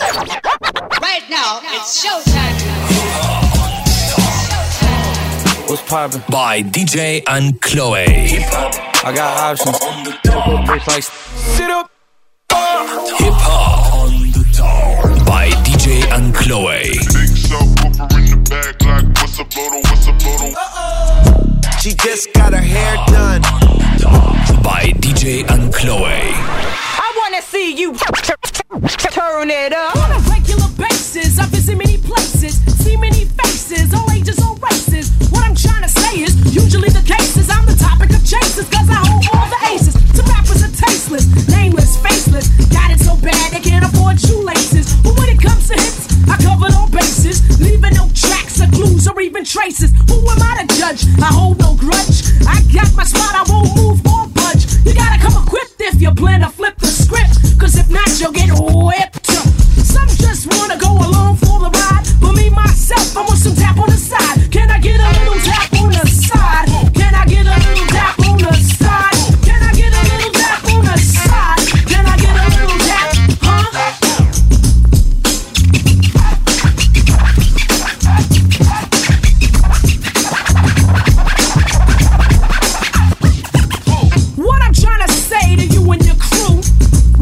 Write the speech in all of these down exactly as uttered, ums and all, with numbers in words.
Right now, it's showtime. What's poppin'? By D J Ankloe. I got options. Like, sit up. Hip hop on the door. By D J Ankloe. Mix up, put her in the back like what's up, little, what's up, little. She just got her hair done. By D J Ankloe. See you turn it up on a regular basis. I've visited many places, see many faces, all ages, all races. What I'm trying to say is, usually the case is I'm the topic of chases, cause I hold all the aces. To rappers are tasteless, nameless, faceless. Got it so bad they can't afford shoelaces. But when it comes to hits, I covered all bases, leaving no tracks or clues or even traces. Who am I to judge? I hold no grudge. I got my spot, I won't move or budge. You gotta come equipped if you plan to flip the script, cause if not, you'll get whipped. Some just wanna go along for the ride, but me, myself, I want some tap on the side. Can I get a little tap on the side? Can I get a little tap on the side? Can I get a little tap on the side? Can I get a little tap, huh? What I'm trying to say to you and your crew,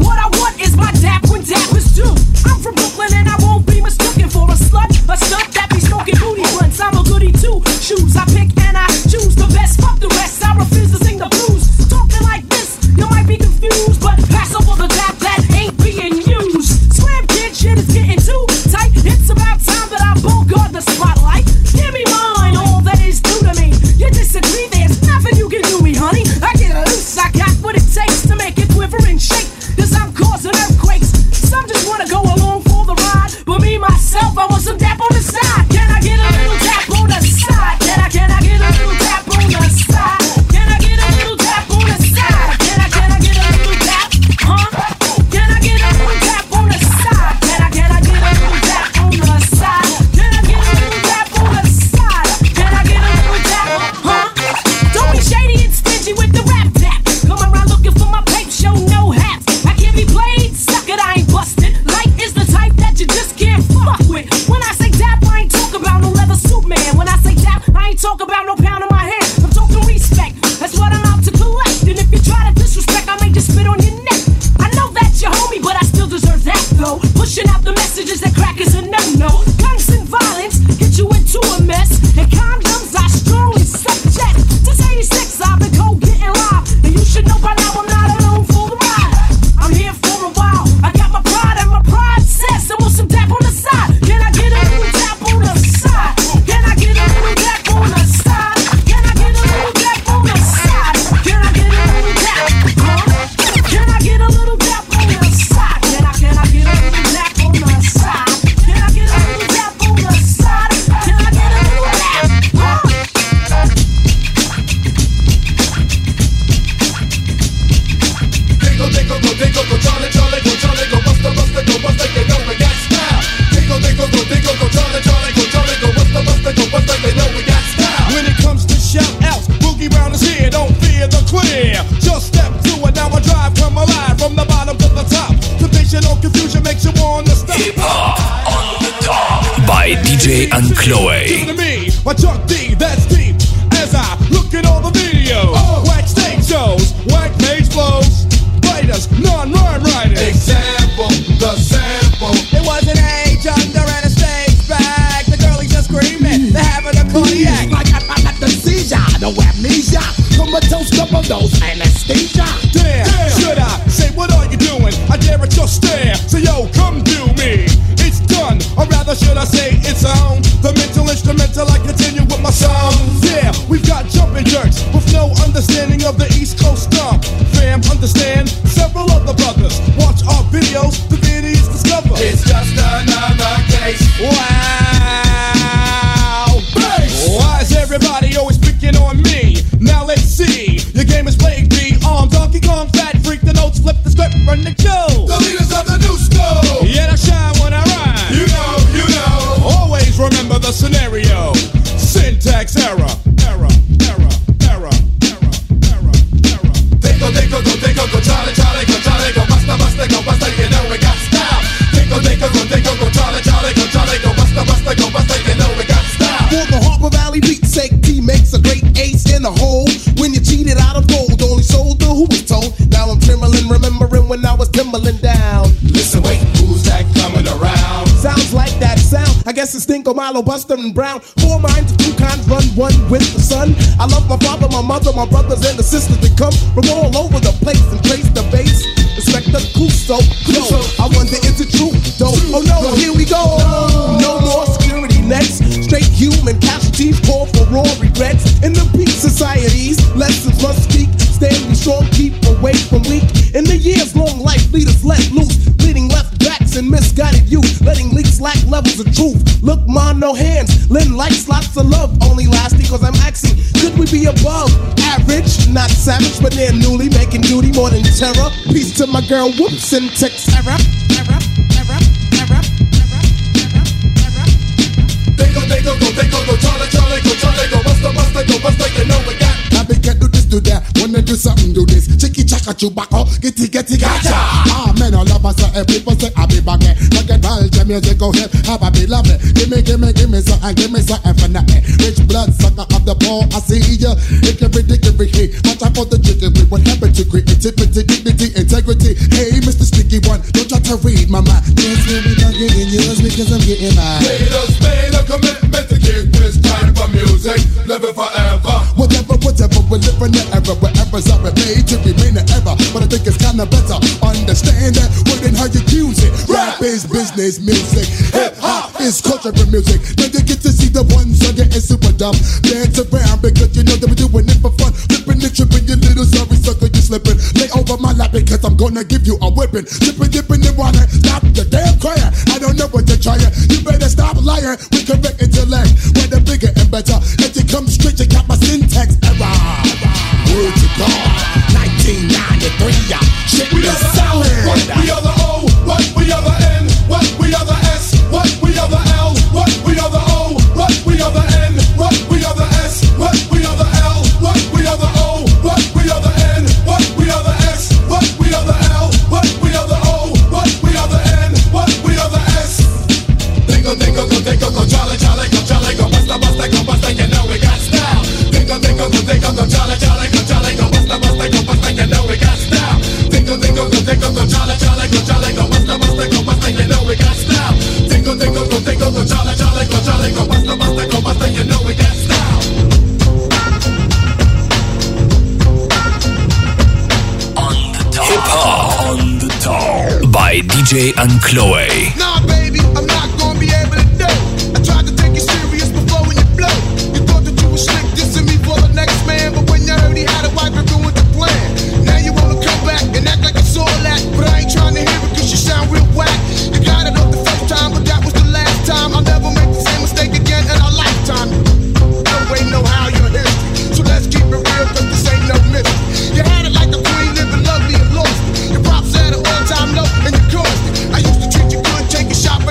what I want is my dap when dap is due. I'm from Brooklyn and I won't be mistaken for a slut, a stump that be smoking booty blunts. I'm a goody two shoes. I pick and I choose the best, fuck the rest. I refuse to sing the blues. Talking like this, you might be confused, but pass over the dap that ain't being used. Slam kid shit is getting too tight. It's about time that I bogart the spotlight. Give me mine, all that is due to me. You disagree, there's nothing you can do me, honey. I get loose, I got what it takes to make it quiver and shake. I'm causing earthquakes. Some just wanna go along for the ride, but me, myself, I want some dap on the side. Can I get a little dap on the side? Can I, can I get a little dap on the side? Can I get a little dap on the side? Can I, can I get a little dap? Huh? Can I get a little dap on the side? Can I, can I get a little dap on the side? Can I get a little dap on the side? Can I get a little dap? Huh? Don't be shady and stingy with the rap tap. Come around looking for my paper, show no hats. Be played, suck it, I ain't busted. Light is the type that you just can't fuck with. When I say dap, I ain't talk about no leather suit, man. When I say dap, I ain't talk about no pound in my hand. I'm talking respect, that's what I'm out to collect. And if you try to disrespect, I may just spit on your neck. I know that's your homie, but I still deserve that, though. Pushing out the messages that crack is a no-no. Guns and violence get you into a mess, and condoms are strongly subject. Since eighty-six, I've been cold getting live, and you should know by now I'm not alone for the ride. I'm here for a while. I got my pride and my pride says I want some dap on the side. Can I get a little dap on the side? Can I get a little dap on the side? Can I get a little dap on the side? Can I get a little dap? Huh? Can I get a little dap on the side? Can I, can I get a little dap on the side? Can I get a little dap on the side? Can I get a little dap? Huh? Tickle, tickle, tickle. Go, go, Charlie, Charlie, go, Charlie, go, Buster, Buster, go, Buster, they know we got style. Tickle, tickle, go, tickle, go, Charlie, Charlie, go, Charlie, go, Buster, Buster, go, Buster, they know we got style. When it comes to shout-outs, Boogie Brown is here, don't fear the clear. Just step to it, now I drive, come alive, from the bottom to the top. Conviction or confusion makes you wanna stop. Hip Hop on the Top by D J Ankloe. Listen to me, my Chuck D, that's deep, as I look at all the videos. Oh. Whack stage shows, whack page flows. Non-rhyme writers. Example, the sample. It was an age under and a stage bag. The girlies are screaming, they're having a cardiac. I got, I got the seizure, no amnesia. Comatose, couple dose, anesthesia. Damn, damn, should I say what are you doing? I dare it, just stare. So yo, come do me. It's done, or rather should I say it's on. The mental instrumental, I continue with my songs. Yeah, we've got jumping jerks with no understanding of the East Coast stomp. Fam, understand? Several other brothers watch our videos, the videos discover. It's just another case. Wow. Bass. Why is everybody always picking on me? Now let's see. Your game is played B. Arm, Donkey Kong, Fat Freak, the notes, flip the script, run the show. The leaders of the new school. Yeah, I shine when I rhyme. You know, you know. tumbling down. Listen, wait, who's that coming around? Sounds like that sound. I guess it's Dingo, Milo, Buster, and Brown. Four minds, two kinds, run one with the sun. I love my father, my mother, my brothers, and the sisters that come from all over the place and place the bass. Respect the Cuso, Cuso. I wonder, is it true, though? Oh no, here we go. No more security nets. Straight human casualties, call for raw regrets. In the peace societies, lessons must speak. Stand be strong, keep away from weak. In the years long life, leaders let loose, leading left backs and misguided youth, letting leaks lack levels of truth. Look, man, no hands, lend likes, lots of love. Only lasting cause I'm asking, could we be above average? Not savage, but they're newly making duty more than terror. Peace to my girl, whoops and text error, error, error, error, error, error. They go, they go, go, they go, go, Charlie, Charlie, go, Charlie, go, Buster, Buster, go, Buster, you know we got. I can't do this, do that, wanna do something, do this. Chicky chaka chubacco, gitty getty gacha. Ah man, I love us, and people say I be banging. Look at all the music, go ahead, have I be loving. Give me, give me, give me something, give me something for nothing. Rich blood, sucker of the ball, I see ya. It can be dickery, hey, watch out for the trickery. What happened to creativity, dignity, integrity? Hey, Mister Sticky One, don't try to read my mind. Yes, we'll be bugging in yours because I'm getting mine. Haters made a commitment to keep this kind of music living forever. Whatever, whatever. We're living the era, wherever's up and made to remain the era. But I think it's kinda better, understand that, within how you use it. Rap is business music, hip-hop is culture and music. Now you get to see the ones on your and super dumb. Dance around because you know that we're doing it for fun. Flipping and tripping, you little sorry sucker, you slipping. Lay over my lap because I'm gonna give you a whipping. Dipping, dipping in water, stop the damn crying. I don't know what you're trying, you better stop lying. We correct intellect, we're the bigger and better. If you come straight, you got my syntax error. Word to God, nineteen ninety-three, yeah. Shit, we are the L, what we are the O, what we are the N, what we are the S, what we are the L, what we are the O, what we are the N, what we are the S, what we are the L, what we are the O, what we are the N, what we are the S, what we are the L, what we are the O, what we are the N, what we are the S. Dingo, dingo, go, dingo, go, jolly, jolly, go, jolly, go, busta, busta, go, busta, you know we got style. Dingo, dingo, dingo, go, jolly, jolly, go, jolly, go, busta, busta, go, busta, you know we got style. Dingo, dingo, go, dingo, go, jolly, jolly, go, jolly, go, busta, busta, go, busta, you know we got style. Dingo, dingo, go, dingo, go, jolly, jolly, go, jolly, go, busta, busta, go, busta, you know we got style. On the top, hip hop on the top by D J Ankloe. Nah, baby, I'm not gonna be able to do. I tried to take you serious before when you blow. You thought that you was slick. Next man, but when you heard he had a wife and ruined the plan, now you wanna come back and act like it's all that. But I ain't trying to hear it cause you sound real whack. You got it up the first time, but that was the last time. I'll never make the same mistake again in our lifetime. No way, no how, your history. So let's keep it real cause this ain't no mystery. You had it like a queen, living lovely and lost it. Your props at an all time low and you caused it. I used to treat you good, take a shot.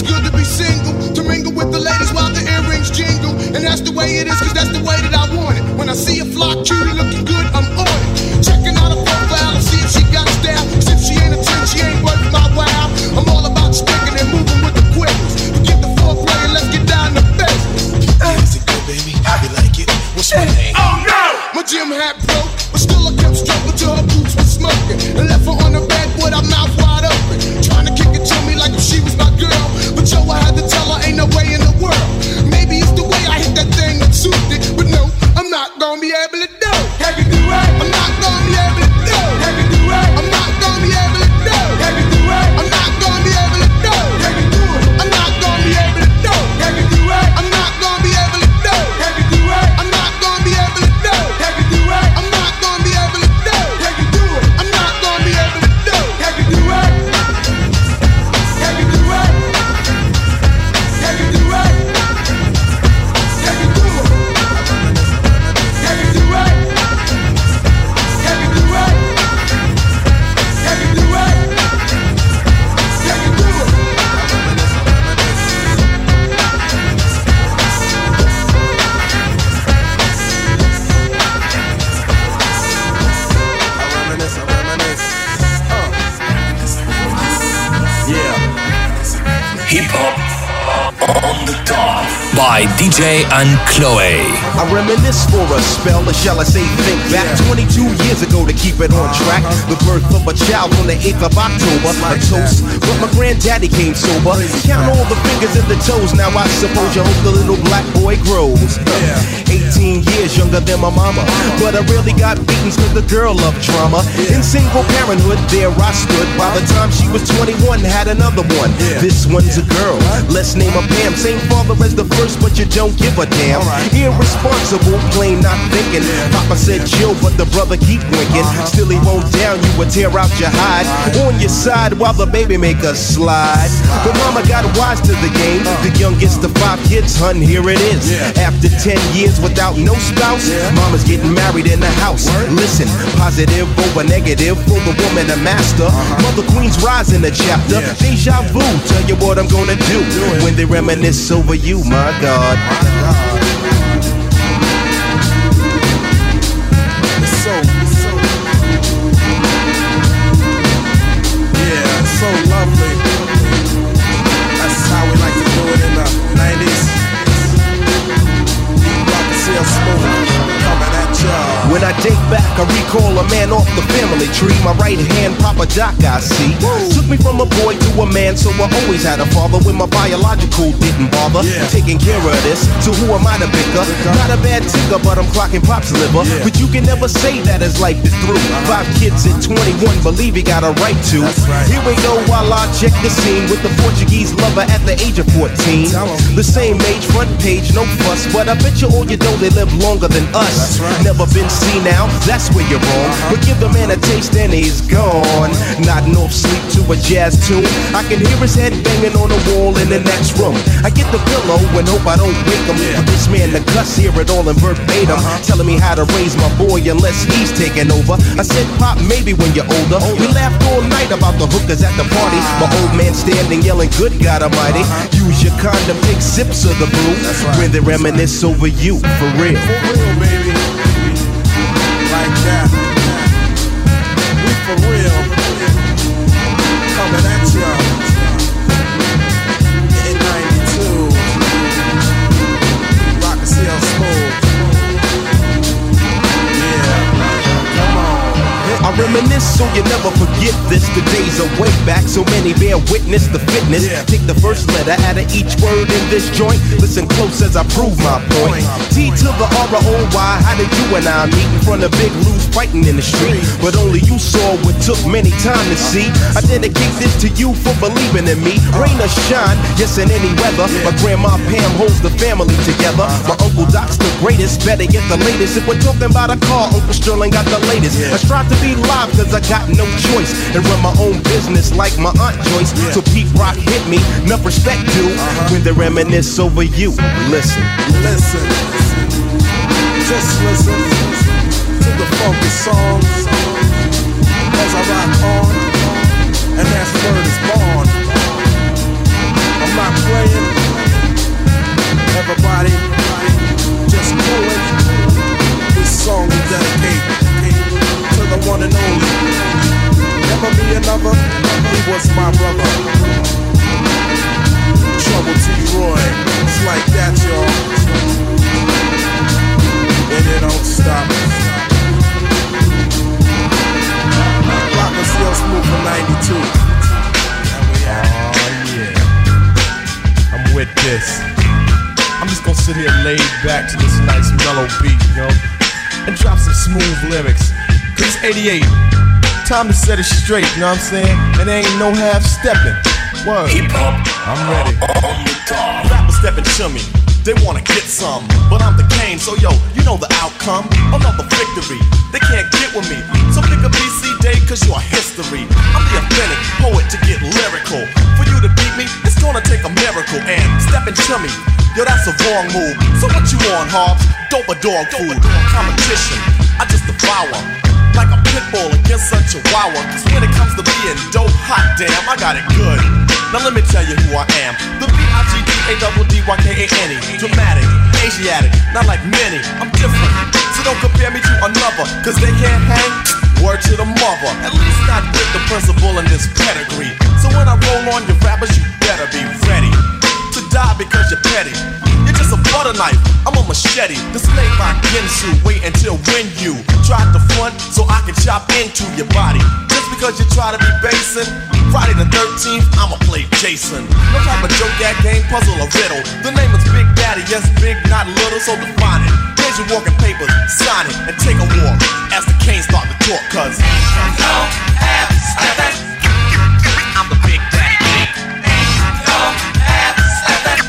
It's good to be single, to mingle with the ladies while the earrings jingle. And that's the way it is, cause that's the way that I want it. When I see a flock cutie looking good, I'm on it. Checking out her profile to see if she got style. Since she ain't a ten, she ain't worth my while. I'm all about sticking and moving with the quickness. Get the foreplay and let's get down to business. Is it good, baby? How you like it? What's my name? Oh no! My gym hat broke, but still I kept stroking till her boots were smoking. And left her on the bed with her mouth wide open, trying to kick it to me like if she was my girl. But yo, I had to tell her ain't no way in the world. Maybe it's the way I hit that thing that soothed it, but no, I'm not gonna be able to do. Have you do right? I'm not gonna be able to do. Have you do right? I'm not gonna be able to do. Have you do right? I'm not gonna be able to do. Have you do it? I'm not gonna be able to do. Have you do right? I'm not gonna be able to do. Have you do right? I'm not gonna be able to do. Have you do right? I'm not gonna be able to do. Have you do it? I'm not gonna be able to do. Have you do right? Have you do right? Have you do right? Have you do it? Have you do right? Have you do right? Have you do right? Have you do it? Hip Hop on the Top by D J Ankloe. I reminisce for a spell, or shall I say think back, twenty-two years ago to keep it on track. The birth of a child on the eighth of October, a toast, but my granddaddy came sober. Count all the fingers and the toes, now I suppose you hope the little black boy grows. eighteen years younger than my mama, but I really got beaten with the girl of trauma. In single parenthood, there I stood. By the time she was twenty-one, had another one. This one's a girl, let's name her Pam. Same father as the first, but you don't give a damn. Irresponsible, plain not thinking. Papa said chill, but the brother keep winking. Still he won't down, you would tear out your hide. On your side while the baby make a slide. But mama got wise to the game. The youngest of five kids, hun, here it is. After ten years without no spouse, yeah. Mama's getting married in the house. Word. Listen, positive over negative, for the woman a master. Uh-huh. Mother Queen's rise in the chapter. Yeah. Deja vu, tell you what I'm gonna do, do when they reminisce over you, my God. My God. It's so, it's so, yeah, it's so lovely. That's how we like to do it in the nineties. When I think back, I recall a man off the family tree. My right hand, Papa Doc, I see. Woo. Took me from a boy to a man, so I always had a father. When my biological didn't bother, yeah. Taking care of this, so who am I to pick up? Not a bad ticker, but I'm clocking Pop's liver, yeah. But you can never say that as life is through. Five kids at twenty-one, believe he got a right to. Right. Here we go while I check the scene with the Portuguese lover at the age of fourteen. The same age, front page, no fuss, but I bet you all you know they live longer than us. Right. Never been seen now, that's where you're wrong. But give the man a taste and he's gone. Nodding off sleep to a jazz tune. I can hear his head banging on the wall in the next room. I get the pillow and hope I don't wake him. But this man the cuss, hear it all in verbatim. Telling me how to raise my boy unless he's taking over. I said, Pop, maybe when you're older. We laughed all night about the hookers at the party. My old man standing yelling, good God Almighty. Use your condom, take sips of the brew. When they reminisce over you, for real. For real, baby. Like that. We for real. Coming at ya. In ninety-two. Rock and seal smooth. Yeah. Come on. I reminisce so you never forget this. The days are way back, so many bear witness the fitness. Yeah. Take the first letter out of each word in this joint. Listen close as I prove my point. T to the R O Y, how did you and I meet? In front of Big Lou's fighting in the street. But only you saw what took many time to see. I dedicate this to you for believing in me. Rain or shine, yes in any weather. My grandma Pam holds the family together. My Uncle Doc's the greatest, better yet the latest. If we're talking about a car, Uncle Sterling got the latest. I strive to be live cause I got no choice and run my own business like my Aunt Joyce, yeah. So Pete Rock hit me, enough respect due, uh-huh. When they reminisce over you, listen. Listen, just listen to the funky songs as I rock on, and that's where it's born. I'm not this. I'm just gonna sit here laid back to this nice mellow beat, you know, and drop some smooth lyrics. Cause it's eighty-eight, time to set it straight, you know what I'm saying? And there ain't no half stepping. Word, I'm ready. Rappers stepping to me, they wanna get some, but I'm the Kane, so yo, you know the outcome. Another victory, they can't get with me. So pick a B C day, cause you are history. I'm the authentic poet to get lyrical. For you to beat me, it's gonna take a miracle. And stepping to me, yo, that's a wrong move. So what you on, Hobbs? Dope a dog food. Competition, I just devour like a pit bull against a chihuahua. Cause when it comes to being dope, hot damn, I got it good. Now let me tell you who I am. The B I G D A D D Y K A N E. Dramatic, Asiatic, not like many. I'm different, so don't compare me to another. Cause they can't hang, word to the mother. At least not with the principal in this pedigree. So when I roll on your rappers, you better be ready to die because you're petty. You're just a butter knife, I'm a machete. This ain't my Ginsu, wait until when you try to front so I can chop into your body. Just because you try to be basing, Friday the thirteenth, I'ma play Jason. No type of joke, that game, puzzle, or riddle. The name is Big Daddy, yes, big, not little, so define it. Here's your walking papers, sign it, and take a walk as the Canes start to talk, cuz no half stepping. I'm the Big Daddy Kane. No half stepping.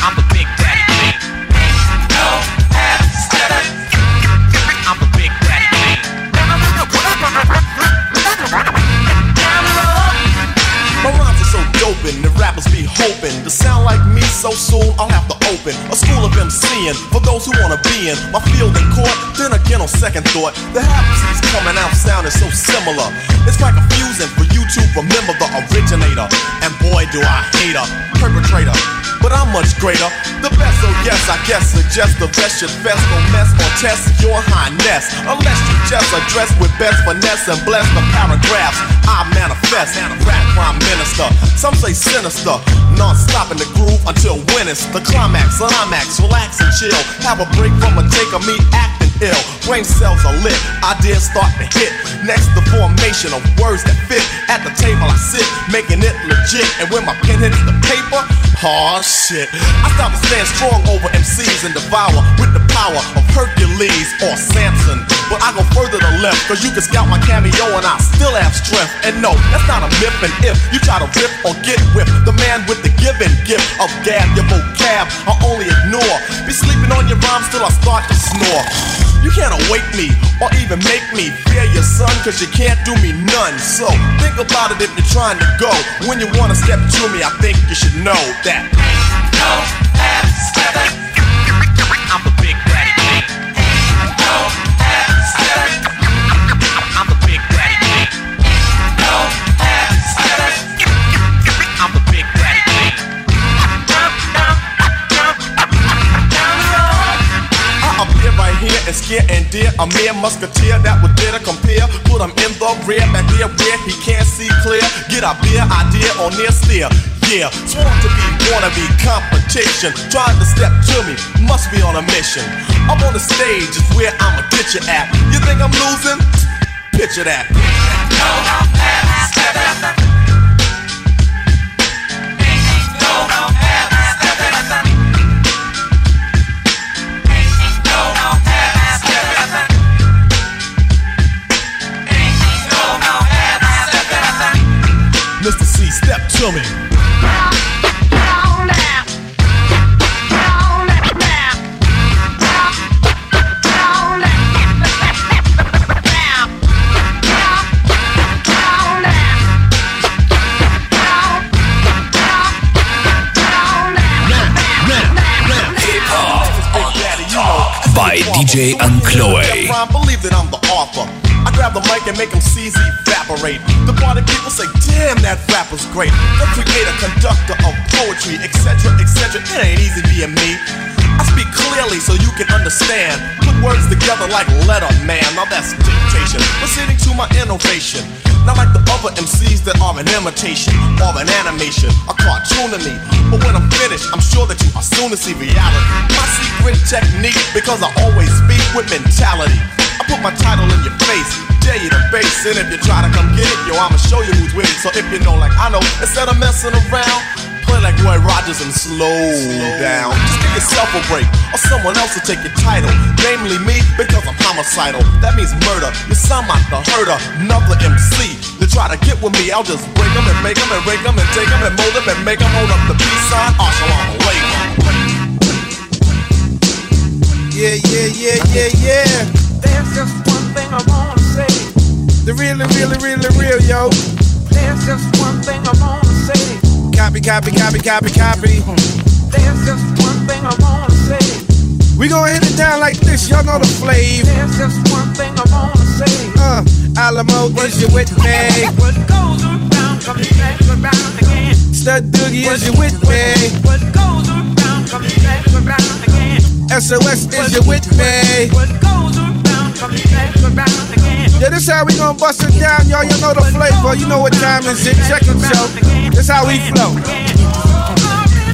I'm the Big Daddy Kane. No half stepping. I'm the Big Daddy Kane. My rhymes are so dope and the rappers be hoping to sound like me so soon. I'll have to open a school of MCing for those who wanna be in my field and court. Then again, on second thought, the habits is coming out sounding so similar. It's quite confusing for you to remember the originator. And boy, do I hate a perpetrator. But I'm much greater, the best, so yes, I guess suggest the best should best. No mess or test your highness, unless you just address with best finesse and bless the paragraphs I manifest. Rap prime minister, some say sinister, non-stop in the groove until when it's the climax. Climax, relax and chill, have a break from a take of me acting ill. Brain cells are lit, ideas start to hit. Next, the formation of words that fit. At the table I sit, making it legit. And when my pen hits the paper, aw, shit, I stop and stand strong over M Cs and devour with the power of Hercules or Samson. But I go further to left, cause you can scout my cameo and I still have strength. And no, that's not a myth, and if you try to rip or get whipped, the man with the given gift of gab, your vocab, I only ignore. Be sleeping on your rhymes till I start to snore. You can't awake me, or even make me fear your son, cause you can't do me none. So, think about it if you're trying to go. When you wanna step to me, I think you should know that. Ain't no half stepping. I'm the Big Daddy Kane. Ain't no half stepping. I'm the Big Daddy Kane. Ain't no half stepping. I'm the Big Daddy Kane. I appear right here and scare and dear. A mere musketeer that would dare to compare. Put him in the rear, back there where he can't see clear. Get a beer idea on near steer. Yeah, sworn to be, wanna be competition. Trying to step to me, must be on a mission. I'm on the stage, is where I'ma get you at. You think I'm losing? Picture that. Ain't no half stepping. Ain't no half stepping. Ain't no half stepping. Ain't no half stepping. Mister C, step to me. D J Ankloe. Believe that I'm the author. I grab the mic and make them seize, evaporate. The party people say, damn, that rapper's great. The creator, conductor of poetry, et cetera, et cetera. It ain't easy being me. I speak clearly so you can understand. Put words together like letter, man. Now that's dictation. Proceeding to my innovation. Not like the other M Cs that are an imitation or an animation, a cartoon to me. But when I'm finished, I'm sure that you are soon to see reality. My secret technique, because I always speak with mentality. I put my title in your face, dare you to base. And if you try to come get it, yo, I'ma show you who's with it. So if you know like I know, instead of messing around, play Play like Roy Rogers and slow down. Just give yourself a break, or someone else will take your title. Namely me, because I'm homicidal. That means murder. You sound like the herder, another M C. You try to get with me, I'll just break them and make them and break them and take them and mold them and make them hold up the peace sign. Oh, so I'm away. Yeah, yeah, yeah, yeah, yeah. There's just one thing I wanna say. The really, really, really real, yo. There's just one thing I wanna say. Copy, copy, copy, copy, copy. There's just one thing I wanna say. We gon' hit it down like this, y'all know the flavor. There's just one thing I wanna say. Uh, Alamo, was you with me? What goes around comes back around again. Stud Doogie, is you with me? What goes around comes back around again. S O S, is you with me? What goes around comes back around again. Yeah, this how we gon' bust it down, y'all, you know the flavor. You know what time is it, check it, yo. This how we flow.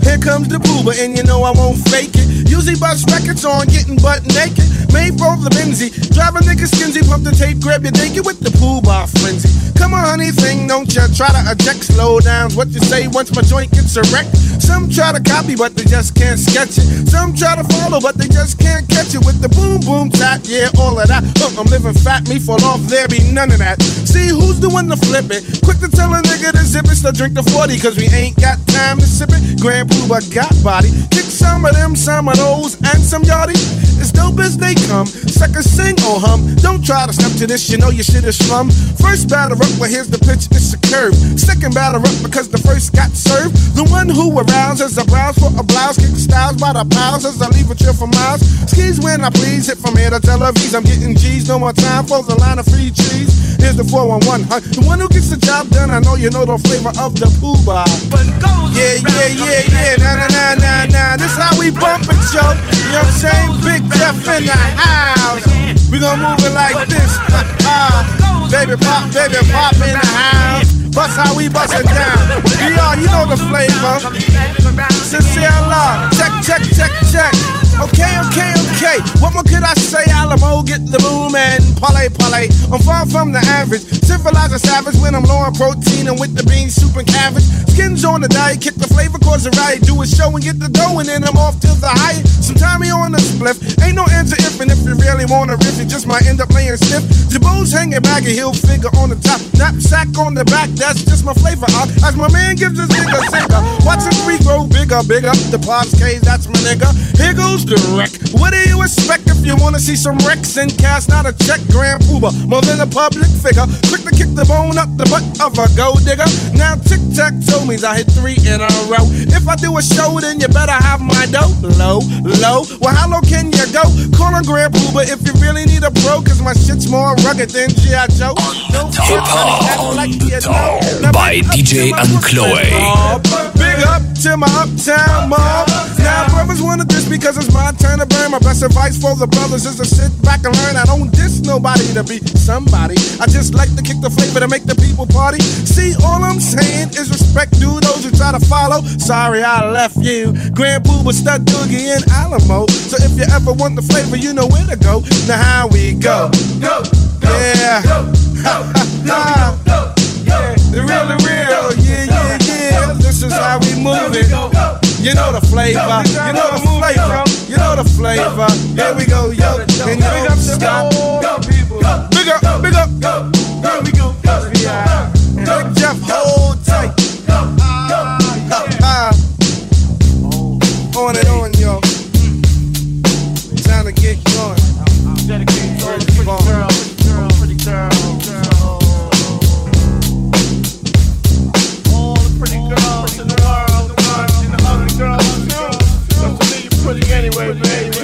Here comes the booba, and you know I won't fake it. Usually bust records on, getting butt naked. Made both the Benzie, drive a nigga skinzy. Pump the tape, grab your naked with the poobah frenzy. Come on, honey thing, don't ya try to eject. Slow down's what you say once my joint gets erect. Some try to copy, but they just can't sketch it. Some try to follow, but they just can't catch it. With the boom, boom, tap, yeah, all of that. Look, I'm living fat, me fall off, there be none of that. See, who's the one to flip it? Quick to tell a nigga to zip it, still drink the forty, cause we ain't got time to sip it. Grand Puba got body. Kick some of them, some of those, and some yachty. It's dope as they come, suckers sing or hum. Don't try to step to this, you know your shit is slum. First batter up, well here's the pitch, it's a curve. Second batter up, because the first got served. The one who aroused as I browse for a blouse. Kick styles by the piles as I leave a trail for miles. Skis when I please, hit from here to Tel Aviv. I'm getting G's, no more time for the line of free cheese. Here's the four one one, huh? The one who gets the job done, I know you know the flavor of the poobah. Yeah, yeah, yeah, yeah, nah, nah, nah, nah, nah. This how we bump it, yo. You know what I'm saying? Big Jeff in the house. We gon' move it like this, uh, baby pop, baby pop in the house. Bust how we bust it down. We are, you know the flavor. Sincere love. Check, check, check, check. Okay, okay, okay. What more could I say? Alamo, get the boom and parlay, parlay. I'm far from the average. Civilized and savage when I'm low on protein and with the beans, soup and cabbage. Skins on the diet, kick the flavor, cause a riot. Do a show and get the dough and then I'm off to the Hyatt. Sometime he on the spliff. Ain't no end to if, and if you really want to riff, you just might end up laying stiff. Jabot's hanging back and heel figure on the top. Knapsack on the back, that's just my flavor. Huh? As my man gives his nigga singer. Watch his free grow bigger, bigger. The pops cage, that's my nigga. Here goes the wreck. What do you expect if you wanna see some wrecks and cast out a check? Grand Puba, more than a public figure. Quick to kick the bone up the butt of a gold digger. Now tic tac toe means I hit three in a row. If I do a show, then you better have my dough. Low, low. Well, how low can you go? Call on Grand Puba if you really need a pro, cause my shit's more rugged than G I. Joe. No shit, honey, that's like you know. By D J Ankloe. Big up to my uptown mob. Now brothers wanna diss because it's my turn to burn. My best advice for the brothers is to sit back and learn. I don't diss nobody to be somebody. I just like to kick the flavor to make the people party. See, all I'm saying is respect due those who try to follow. Sorry I left you. Grand Puba, Stud Doogie, and Alamo. So if you ever want the flavor, you know where to go. Now how we go. Go, go, go, yeah. Go, go, go, go, go. The real, the real, yeah, yeah, yeah. This is how we move it. You know the flavor, you know the flavor, you know the flavor. Here we go, yo. And you don't stop. Big up, big up, go. Here we go, go. Yeah. Big Jeff, hold tight. On and on, yo. Time to get going. Dedicated to pretty girl, pretty girl, pretty girl. Anyway, baby,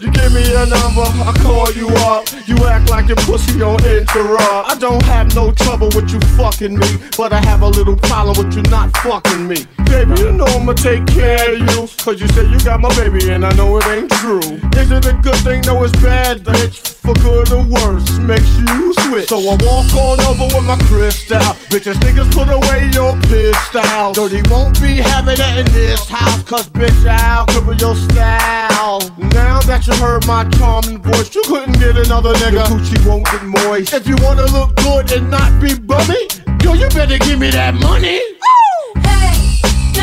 you give me your number, I call you up. You act like your pussy on interrupt. I don't have no trouble with you fucking me, but I have a little problem with you not fucking me. Baby, you know I'ma take care of you, cause you say you got my baby and I know it ain't true. Is it a good thing? No, it's bad, bitch. For good or worse, makes you switch. So I walk on over with my crystal. Bitches, niggas, put away your pistol. Dirty won't be having that in this house, cause bitch, I'll cripple your style. Now that you heard my charming voice, you couldn't get another nigga. Your coochie won't get moist. If you wanna look good and not be bummy, yo, you better give me that money. Ooh. Hey,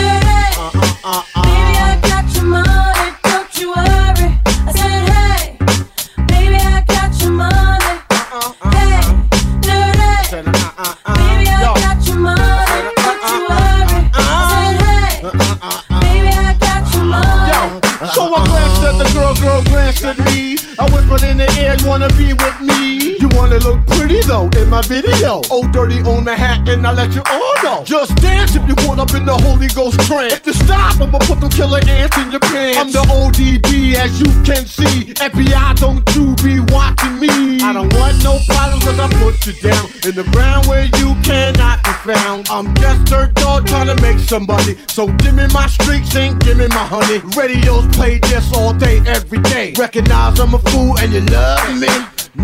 video. Old Dirty on the hat and I let you all know. Just dance if you want up in the Holy Ghost trance. If you stop, I'ma put them killer ants in your pants. I'm the O D B as you can see. F B I, don't you be watching me. I don't want no problems cause I put you down in the ground where you cannot be found. I'm just third dog trying to make somebody. So give me my streaks and give me my honey. Radios play this all day, every day. Recognize I'm a fool and you love me.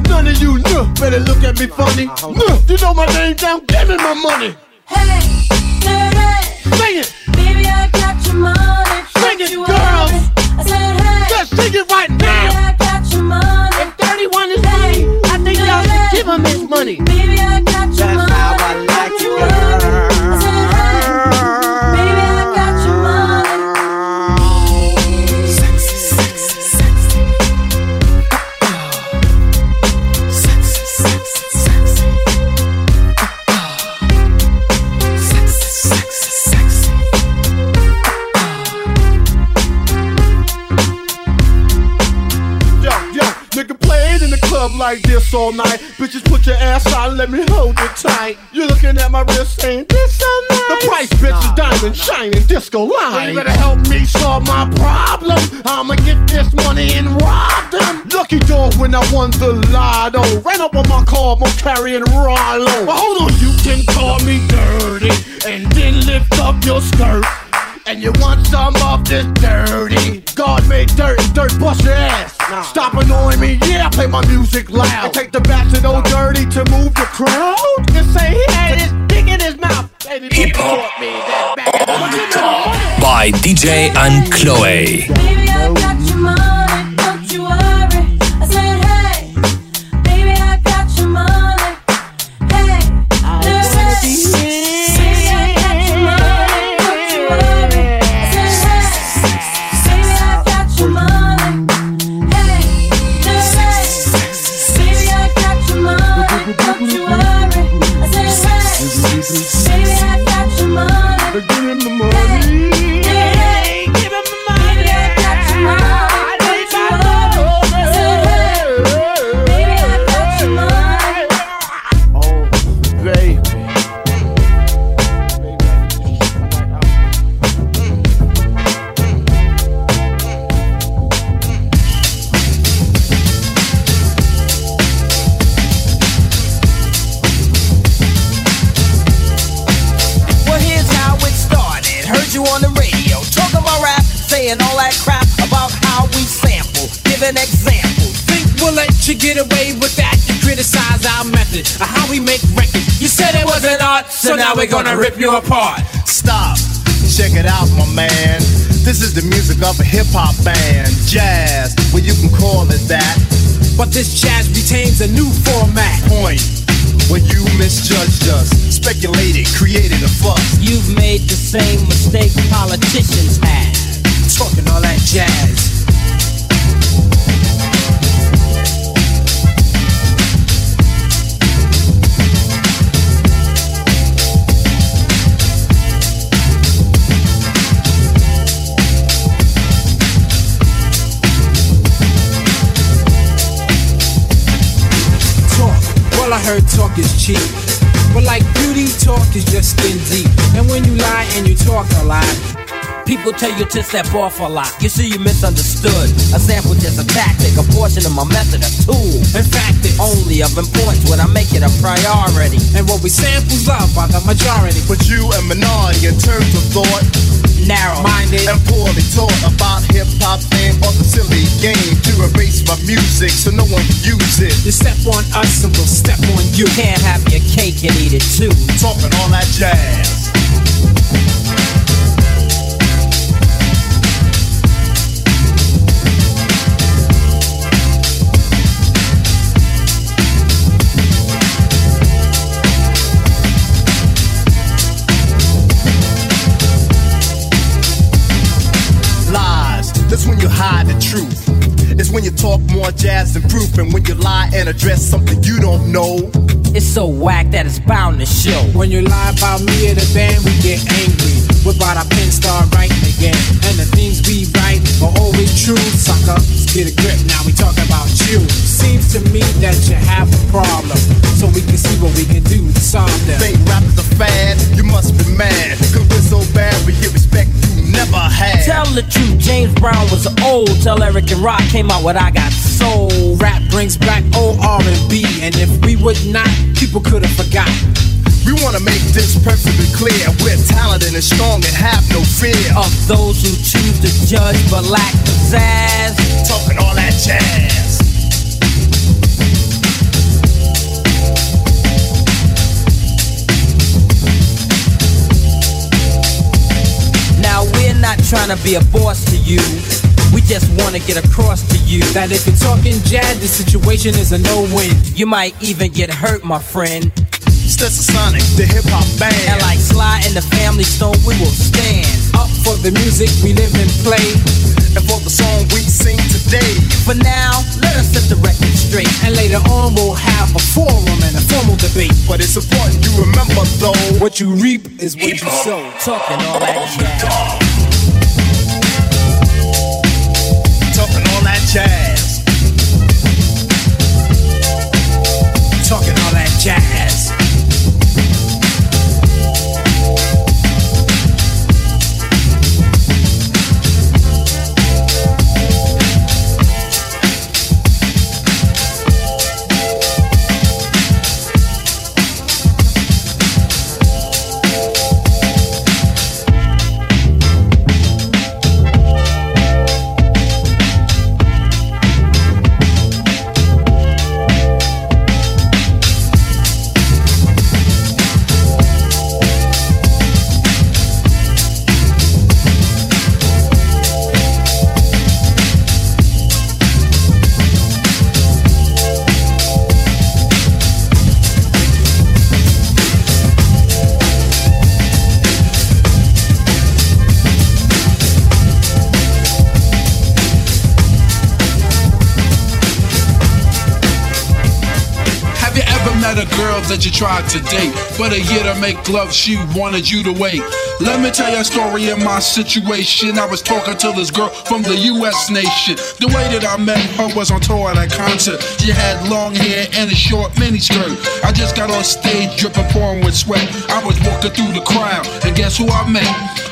None of you know, better look at me funny. Nuh, you know my name down, give me my money. Hey, nerd, sing it. Baby, I got your money. Sing it, girls. I said, hey, let's sing it right now. Baby, I got your money. If thirty-one is hey, me, I think y'all should give him his money. Baby, I got your That's money. How I like you, girl. I said, hey, baby, I got your money. Sexy, sexy, sexy. Uh-oh. Sexy, sexy, sexy. Uh-oh. Sexy, sexy, sexy. Uh-oh. Yo, yo, nigga played in the club like this all night. Bitches put your ass out, let me hold it tight. You're looking at my wrist saying, this so nice. The price, bitch, nah, is diamond, nah, shining, disco line. You better help me solve my problem. I'ma get this money and rob them. Lucky dog when I won the lotto. Ran up on my car, I'm carrying Rollo. But hold on, you can call me dirty. And then lift up your skirt. And you want some of this dirty. God made dirt and dirt bust your ass. Nah. Stop annoying me, yeah, I play my music loud. And take the bats and old dirty to move the crowd. Just say he had his dick in his mouth. Baby, people taught me that back. On the top by D J Ankloe. Baby, I got your money, don't you worry. I said, hey, baby, I got your money. Hey, no, hey. So now we're gonna rip you apart. Stop, check it out, my man. This is the music of a hip-hop band. Jazz, well you can call it that. But this jazz retains a new format. Point, well you misjudged us. Speculated, created a fuss. You've made the same mistake politicians have. Talking all that jazz. All I heard talk is cheap, but like beauty, talk is just skin deep. And when you lie and you talk a lot, people tell you to step off a lot. You see, you misunderstood. A sample just a tactic, a portion of my method, a tool. In fact, it's only of importance when I make it a priority. And what we sample's love by the majority. But you a minority in terms of thought. Narrow-minded and poorly taught about hip-hop and all the silly game to erase my music so no one can use it. You step on us and we'll step on you. Can't have your cake and eat it too. Talking all that jazz. When you hide the truth, it's when you talk more jazz than proof, and when you lie and address something you don't know. It's so whack that it's bound to show. When you lie about me and the band, we get angry. We're about our pen start writing again, and the things we write are always true. Sucker, get a grip, now we talk about you. Seems to me that you have a problem, so we can see what we can James Brown was old till Eric and Rock came out with I Got Soul. Rap brings back old R and B, and if we would not, people could have forgot. We wanna make this perfectly clear, we're talented and strong and have no fear of those who choose to judge but lack pizzazz, talking all that jazz. Now we're not trying to be a boss to you, we just wanna get across to you that if you're talking jazz, the situation is a no-win. You might even get hurt, my friend. Sonic, the hip-hop band. And like Sly and the Family Stone, we will stand up for the music we live and play, and for the song we sing today. For now, let us set the record straight, and later on we'll have a forum and a formal debate. But it's important you remember though, what you reap is what you sow. Talking all that jazz. Talking all that jazz. Talking all that jazz. That you tried to date, but a year to make love, she wanted you to wait. Let me tell you a story of my situation. I was talking to this girl from the U S nation. The way that I met her was on tour at a concert. She had long hair and a short miniskirt. I just got on stage dripping pouring with sweat. I was walking through the crowd, and guess who I met?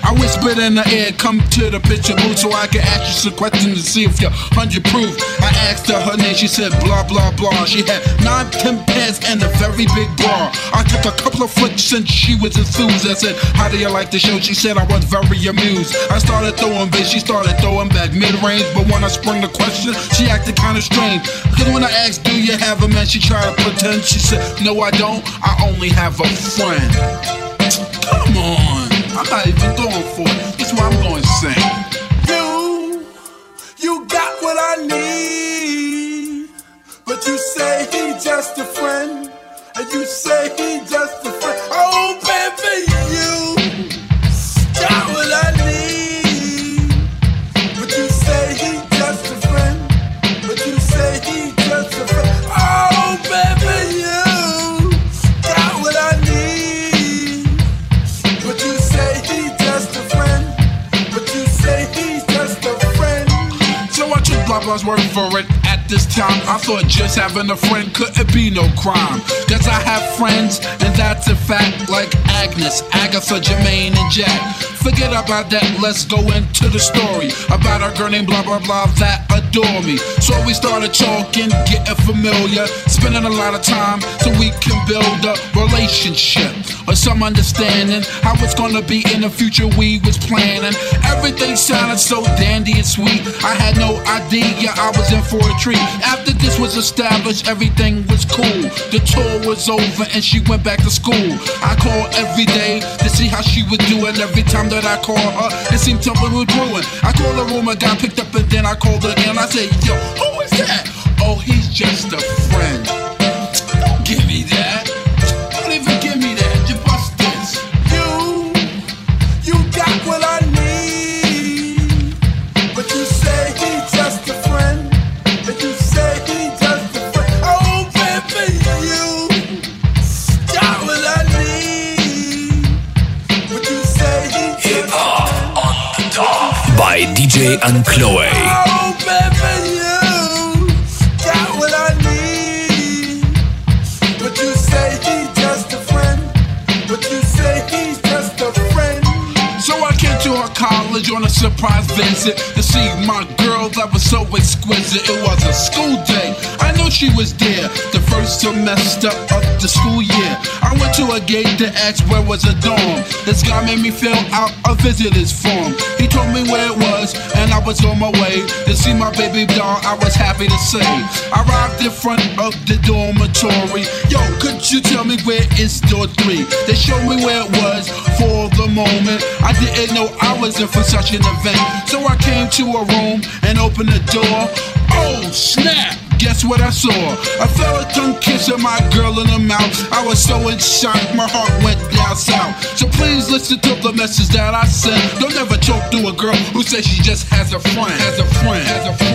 I whispered in the air, come to the picture booth so I can ask you some questions to see if you're one hundred proof. I asked her her name, she said blah blah blah. She had nine pimp pants and a very big bar. I took a couple of flicks and she was enthused. I said, how do you like the show? She said, I was very amused. I started throwing bass, she started throwing back mid-range. But when I sprung the question, she acted kind of strange. Cause when I asked, do you have a man? She tried to pretend. She said, no I don't, I only have a friend. Come on, I'm not even going for it. That's why I'm going to sing. You, you got what I need, but you say he just a friend. And you say he just a friend. Oh, baby, you got what I need. But you say he just a friend. But you say he just a friend. Oh, baby, you got what I need. But you say he just a friend. But you say he's just a friend. So I took blah blah's word for it. This time I thought just having a friend couldn't be no crime. Guess I have friends, and that's a fact. Like Agnes, Agatha, Jermaine, and Jack. Forget about that, let's go into the story about our girl named blah blah blah that adore me. So we started talking, getting familiar, spending a lot of time so we can build a relationship or some understanding how it's gonna be in the future we was planning. Everything sounded so dandy and sweet. I had no idea I was in for a treat. After this was established, everything was cool. The tour was over and she went back to school. I called every day to see how she would do, and every time that I called her, it seemed something was brewing. I called her room, I got picked up, and then I called her again. I said, yo, who is that? Oh, he's just a friend. Don't give me that. Don't even give me that. You bust this. You, you got what I need, but you say he's just a friend. By D J Ankloe. Oh, baby, you got what I need. But you say he's just a friend. But you say he's just a friend. So I came to her college college on a surprise visit to see my girl that was so exquisite. It was a school day, I know she was there, the first semester of the school year. I went to a gate to ask where was a dorm. This guy made me fill out a visitor's form. He told me where it was and I was on my way to see my baby doll, I was happy to say. I arrived in front of the dormitory. Yo, could you tell me where is door three? They showed me where it was for the moment. I didn't know I was in for such an event. So I came to a room and opened the door. Oh snap! Guess what I saw? I felt a tongue kissing my girl in the mouth. I was so in shock, my heart went down south. So please listen to the message that I sent. Don't ever talk to a girl who says she just has a friend, has a friend, has a friend.